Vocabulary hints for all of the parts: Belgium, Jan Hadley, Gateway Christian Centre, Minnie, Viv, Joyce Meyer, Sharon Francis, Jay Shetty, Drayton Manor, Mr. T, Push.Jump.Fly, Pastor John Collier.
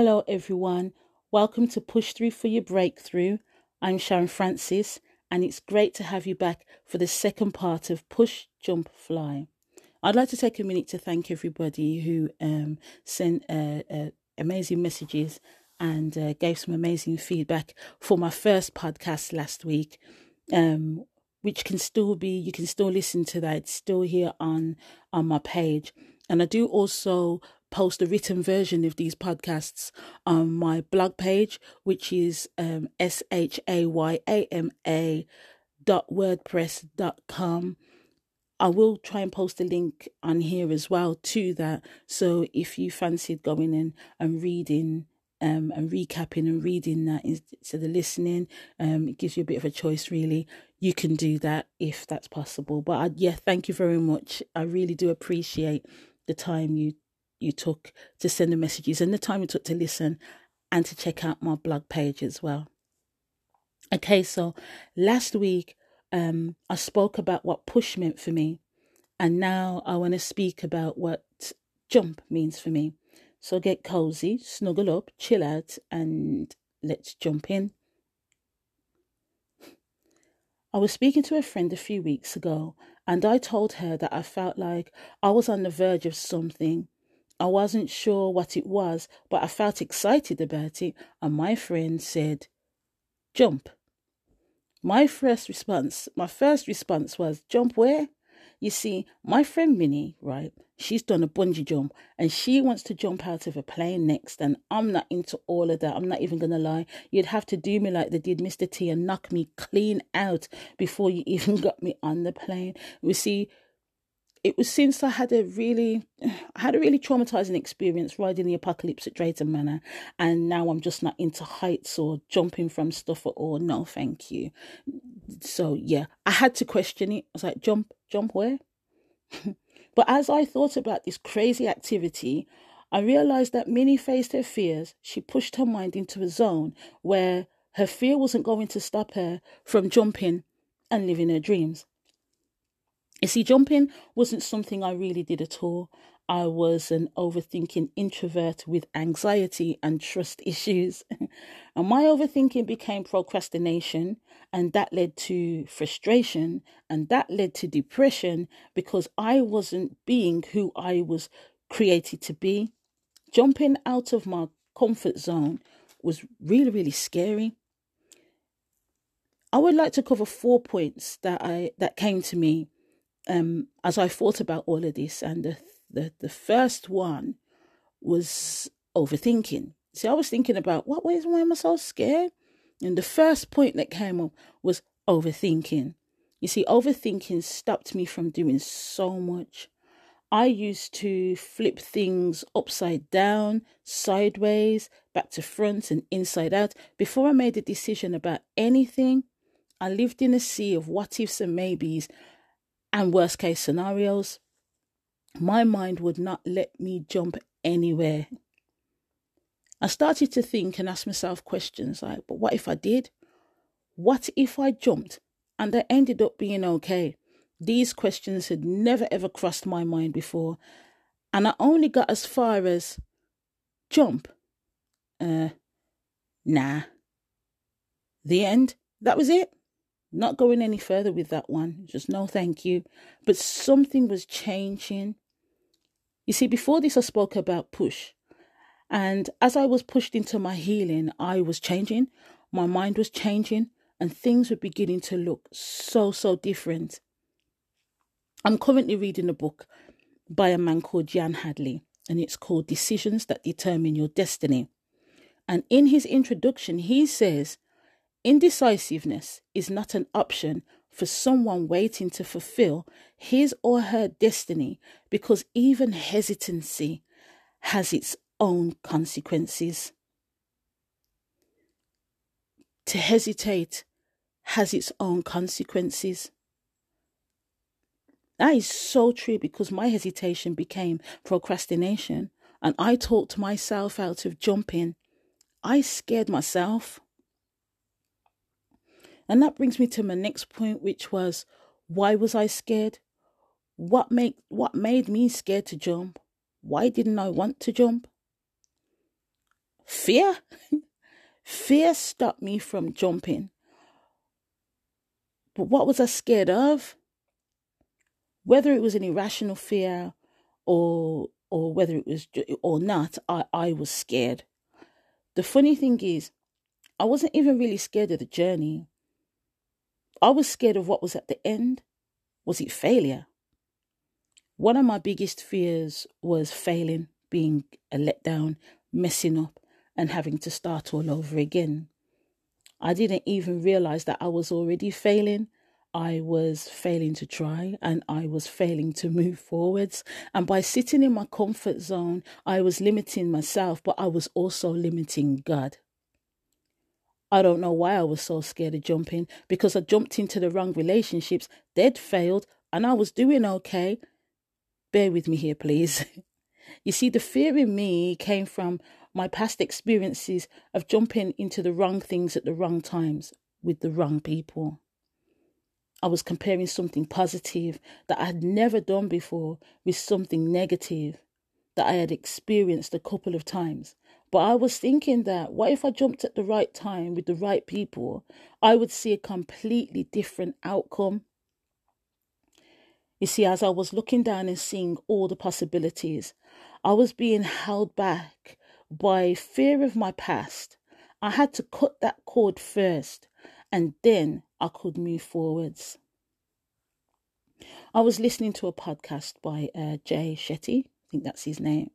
Hello everyone, welcome to Push Through for Your Breakthrough. I'm Sharon Francis and it's great to have you back for the second part of Push.Jump.Fly. I'd like to take a minute to thank everybody who sent amazing messages and gave some amazing feedback for my first podcast last week, which can still be, you can still listen to that, it's still here on my page. And I do also post a written version of these podcasts on my blog page, which is shayyama.wordpress.com. I will try and post a link on here as well to that. So if you fancied going in and reading and recapping and reading that instead of listening, it gives you a bit of a choice really. You can do that if that's possible. But thank you very much. I really do appreciate the time you took to send the messages and the time it took to listen and to check out my blog page as well. Okay, so last week I spoke about what push meant for me, and now I want to speak about what jump means for me. So get cozy, snuggle up, chill out, and let's jump in. I was speaking to a friend a few weeks ago, and I told her that I felt like I was on the verge of something. I wasn't sure what it was, but I felt excited about it, and my friend said, "Jump." My first response was, "Jump where?" You see, my friend Minnie, right, she's done a bungee jump and she wants to jump out of a plane next, and I'm not into all of that. I'm not even going to lie. You'd have to do me like they did Mr. T and knock me clean out before you even got me on the plane. You see, it was since I had a really traumatizing experience riding the apocalypse at Drayton Manor, and now I'm just not into heights or jumping from stuff at all. No, thank you. So yeah, I had to question it. I was like, jump where? But as I thought about this crazy activity, I realized that Minnie faced her fears. She pushed her mind into a zone where her fear wasn't going to stop her from jumping and living her dreams. You see, jumping wasn't something I really did at all. I was an overthinking introvert with anxiety and trust issues. And my overthinking became procrastination, and that led to frustration, and that led to depression because I wasn't being who I was created to be. Jumping out of my comfort zone was really, really scary. I would like to cover 4 points that came to me as I thought about all of this. And the first one was overthinking. See, I was thinking about what ways am I so scared? And the first point that came up was overthinking. You see, overthinking stopped me from doing so much. I used to flip things upside down, sideways, back to front and inside out before I made a decision about anything. I lived in a sea of what ifs and maybes and worst case scenarios. My mind would not let me jump anywhere. I started to think and ask myself questions like, but what if I did? What if I jumped and I ended up being okay? These questions had never ever crossed my mind before. And I only got as far as jump. Nah. The end. That was it. Not going any further with that one. Just no thank you. But something was changing. You see, before this I spoke about push. And as I was pushed into my healing, I was changing. My mind was changing. And things were beginning to look so, so different. I'm currently reading a book by a man called Jan Hadley. And it's called Decisions That Determine Your Destiny. And in his introduction, he says, indecisiveness is not an option for someone waiting to fulfill his or her destiny, because even hesitancy has its own consequences. To hesitate has its own consequences. That is so true, because my hesitation became procrastination and I talked myself out of jumping. I scared myself. And that brings me to my next point, which was, why was I scared? What made me scared to jump? Why didn't I want to jump? Fear? Fear stopped me from jumping. But what was I scared of? Whether it was an irrational fear or whether it was or not, I was scared. The funny thing is, I wasn't even really scared of the journey. I was scared of what was at the end. Was it failure? One of my biggest fears was failing, being a letdown, messing up and having to start all over again. I didn't even realise that I was already failing. I was failing to try and I was failing to move forwards. And by sitting in my comfort zone, I was limiting myself, but I was also limiting God. I don't know why I was so scared of jumping, because I jumped into the wrong relationships. They'd failed and I was doing okay. Bear with me here, please. You see, the fear in me came from my past experiences of jumping into the wrong things at the wrong times with the wrong people. I was comparing something positive that I had never done before with something negative that I had experienced a couple of times. But I was thinking that what if I jumped at the right time with the right people? I would see a completely different outcome. You see, as I was looking down and seeing all the possibilities, I was being held back by fear of my past. I had to cut that cord first, and then I could move forwards. I was listening to a podcast by Jay Shetty, I think that's his name,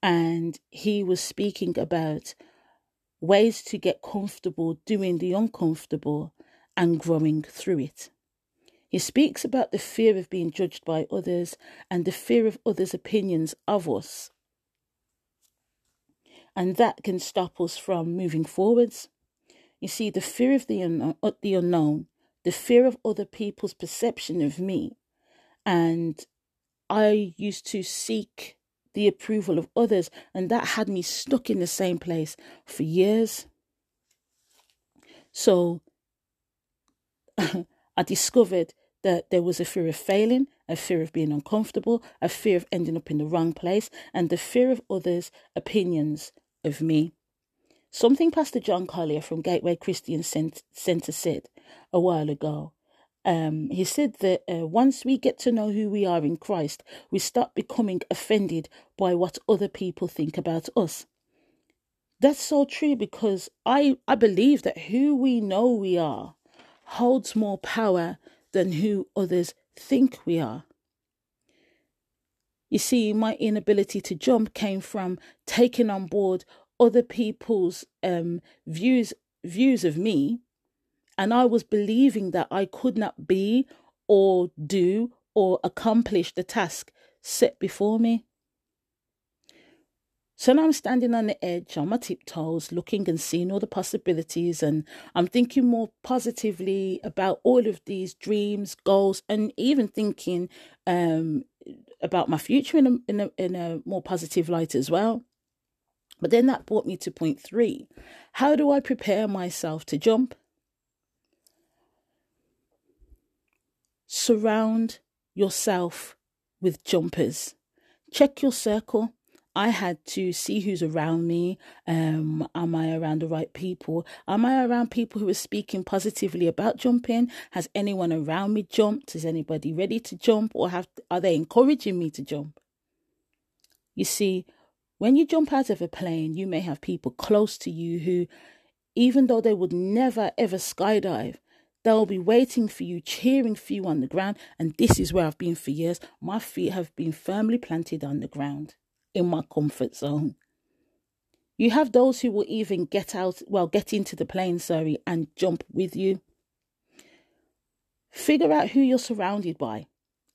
and he was speaking about ways to get comfortable doing the uncomfortable and growing through it. He speaks about the fear of being judged by others and the fear of others' opinions of us. And that can stop us from moving forwards. You see, the fear of the unknown, the fear of other people's perception of me. And I used to seek the approval of others, and that had me stuck in the same place for years. So I discovered that there was a fear of failing, a fear of being uncomfortable, a fear of ending up in the wrong place, and the fear of others' opinions of me. Something Pastor John Collier from Gateway Christian Centre said a while ago. He said that once we get to know who we are in Christ, we start becoming offended by what other people think about us. That's so true, because I believe that who we know we are holds more power than who others think we are. You see, my inability to jump came from taking on board other people's views of me, and I was believing that I could not be or do or accomplish the task set before me. So now I'm standing on the edge, on my tiptoes, looking and seeing all the possibilities, and I'm thinking more positively about all of these dreams, goals, and even thinking about my future in a more positive light as well. But then that brought me to point 3. How do I prepare myself to jump? Surround yourself with jumpers. Check your circle. I had to see who's around me. Am I around the right people? Am I around people who are speaking positively about jumping? Has anyone around me jumped? Is anybody ready to jump, or are they encouraging me to jump? You see, when you jump out of a plane, you may have people close to you who, even though they would never ever skydive, they'll be waiting for you, cheering for you on the ground. And this is where I've been for years. My feet have been firmly planted on the ground in my comfort zone. You have those who will even get into the plane, and jump with you. Figure out who you're surrounded by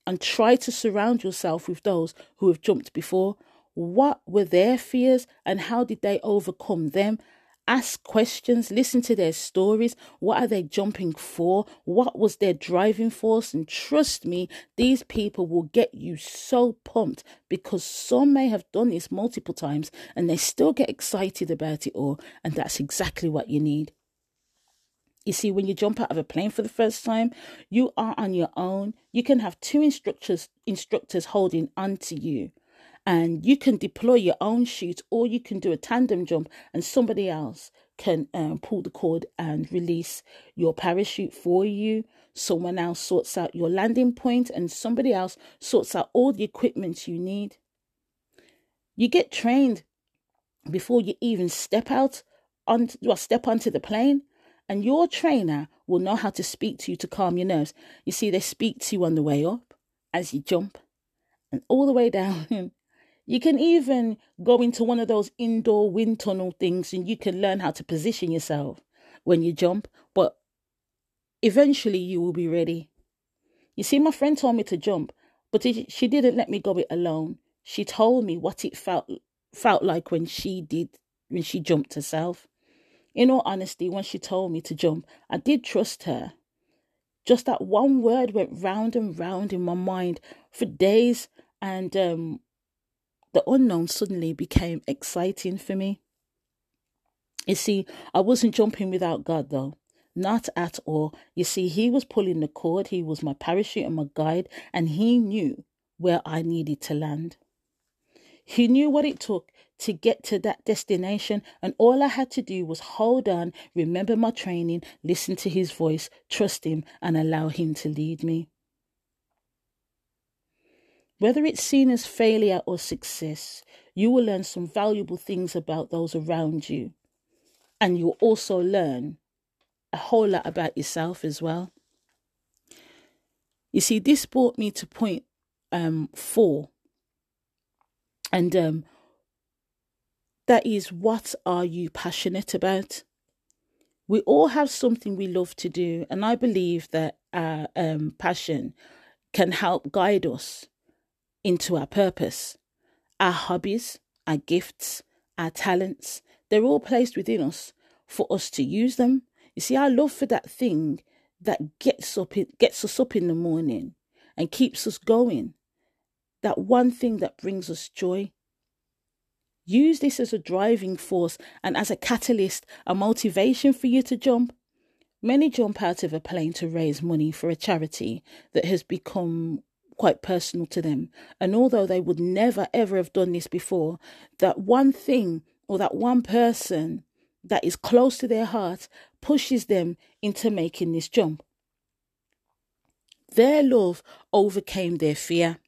and try to surround yourself with those who have jumped before. What were their fears and how did they overcome them? Ask questions, listen to their stories. What are they jumping for? What was their driving force? And trust me, these people will get you so pumped, because some may have done this multiple times and they still get excited about it all. And that's exactly what you need. You see, when you jump out of a plane for the first time, you are on your own. You can have 2 instructors holding on to you. and you can deploy your own chute, or you can do a tandem jump and somebody else can pull the cord and release your parachute for you. Someone else sorts out your landing point, and somebody else sorts out all the equipment you need. You get trained before you even step onto the plane, and your trainer will know how to speak to you to calm your nerves. You see, they speak to you on the way up as you jump and all the way down. You can even go into one of those indoor wind tunnel things and you can learn how to position yourself when you jump, but eventually you will be ready. You see, my friend told me to jump, but she didn't let me go it alone. She told me what it felt like when she jumped herself. In all honesty, when she told me to jump, I did trust her. Just that one word went round and round in my mind for days, and the unknown suddenly became exciting for me. You see, I wasn't jumping without God, though. Not at all. You see, he was pulling the cord. He was my parachute and my guide, and he knew where I needed to land. He knew what it took to get to that destination, and all I had to do was hold on, remember my training, listen to his voice, trust him, and allow him to lead me. Whether it's seen as failure or success, you will learn some valuable things about those around you. And you'll also learn a whole lot about yourself as well. You see, this brought me to point 4. And that is, what are you passionate about? We all have something we love to do. And I believe that our passion can help guide us into our purpose. Our hobbies, our gifts, our talents, they're all placed within us for us to use them. You see, our love for that thing that gets us up in the morning and keeps us going, that one thing that brings us joy. Use this as a driving force and as a catalyst, a motivation for you to jump. Many jump out of a plane to raise money for a charity that has become quite personal to them. And although they would never, ever have done this before, that one thing or that one person that is close to their heart pushes them into making this jump. Their love overcame their fear.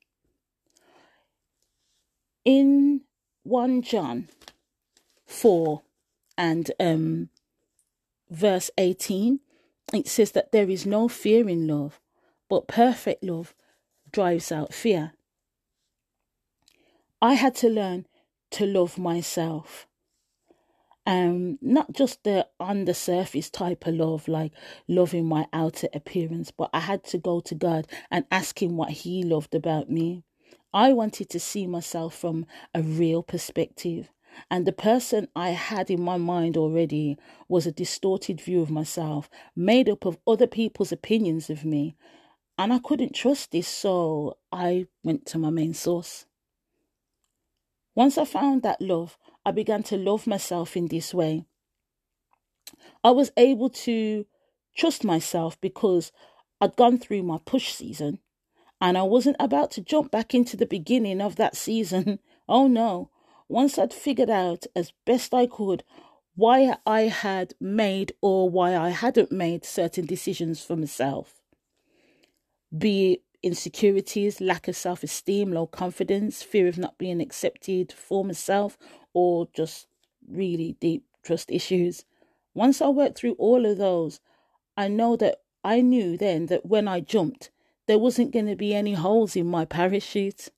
In 1 John 4 and verse 18, it says that there is no fear in love, but perfect love drives out fear. I had to learn to love myself. Not just the on the surface type of love, like loving my outer appearance, but I had to go to God and ask him what he loved about me. I wanted to see myself from a real perspective, and the person I had in my mind already was a distorted view of myself, made up of other people's opinions of me. And I couldn't trust this, so I went to my main source. Once I found that love, I began to love myself in this way. I was able to trust myself because I'd gone through my push season, and I wasn't about to jump back into the beginning of that season. Oh no. Once I'd figured out as best I could why I had made or why I hadn't made certain decisions for myself, be it insecurities, lack of self-esteem, low confidence, fear of not being accepted for myself, or just really deep trust issues. Once I worked through all of those, I knew then that when I jumped, there wasn't going to be any holes in my parachute.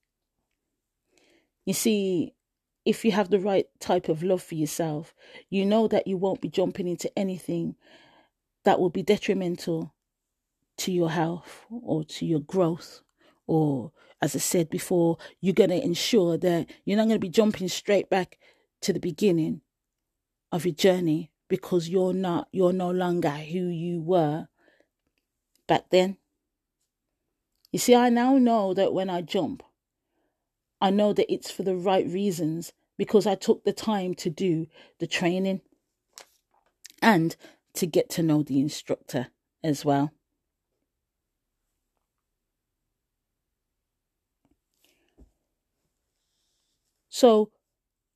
You see, if you have the right type of love for yourself, you know that you won't be jumping into anything that will be detrimental to your health or to your growth, or as I said before, you're going to ensure that you're not going to be jumping straight back to the beginning of your journey, because you're no longer who you were back then. You see, I now know that when I jump, I know that it's for the right reasons, because I took the time to do the training and to get to know the instructor as well. So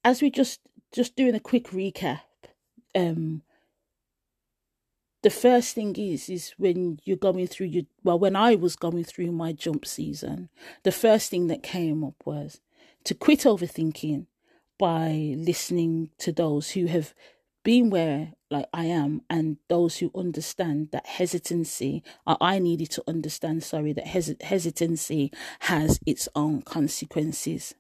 as we just doing a quick recap, the first thing is when you're going through your, well, when I was going through my jump season, the first thing that came up was to quit overthinking by listening to those who have been where like I am, and those who understand that hesitancy, I needed to understand, that hesitancy has its own consequences.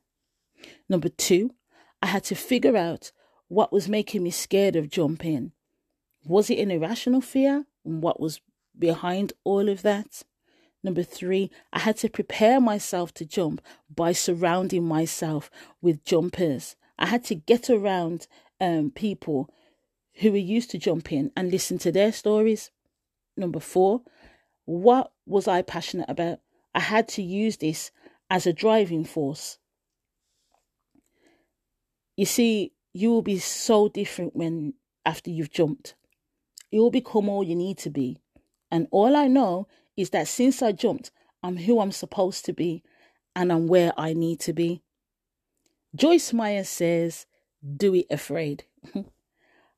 Number two, I had to figure out what was making me scared of jumping. Was it an irrational fear? And what was behind all of that? Number three, I had to prepare myself to jump by surrounding myself with jumpers. I had to get around people who were used to jumping and listen to their stories. Number four, what was I passionate about? I had to use this as a driving force. You see, you will be so different when after you've jumped. You will become all you need to be. And all I know is that since I jumped, I'm who I'm supposed to be, and I'm where I need to be. Joyce Meyer says, "Do it afraid."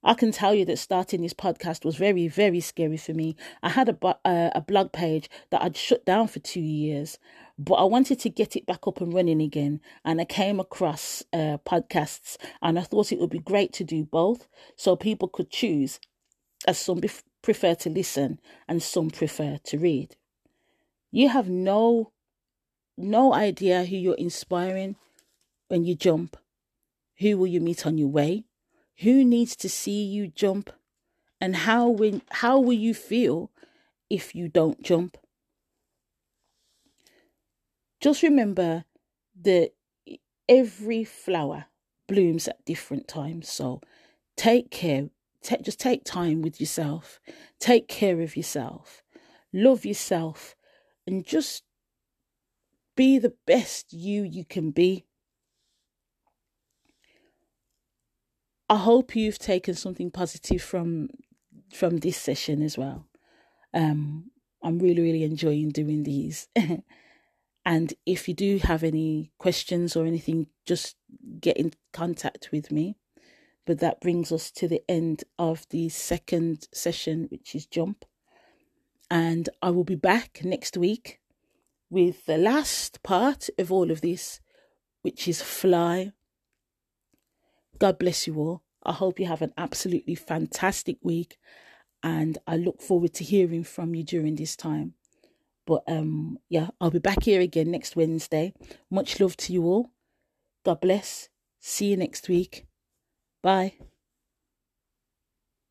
I can tell you that starting this podcast was very, very scary for me. I had a blog page that I'd shut down for 2 years, but I wanted to get it back up and running again. And I came across podcasts, and I thought it would be great to do both so people could choose, as some prefer to listen and some prefer to read. You have no idea who you're inspiring when you jump. Who will you meet on your way? Who needs to see you jump? And how will you feel if you don't jump? Just remember that every flower blooms at different times. So take care. Just take time with yourself. Take care of yourself. Love yourself. And just be the best you can be. I hope you've taken something positive from this session as well. I'm really, really enjoying doing these. And if you do have any questions or anything, just get in contact with me. But that brings us to the end of the second session, which is Jump. And I will be back next week with the last part of all of this, which is Fly. God bless you all. I hope you have an absolutely fantastic week, and I look forward to hearing from you during this time. But yeah, I'll be back here again next Wednesday. Much love to you all. God bless. See you next week. Bye.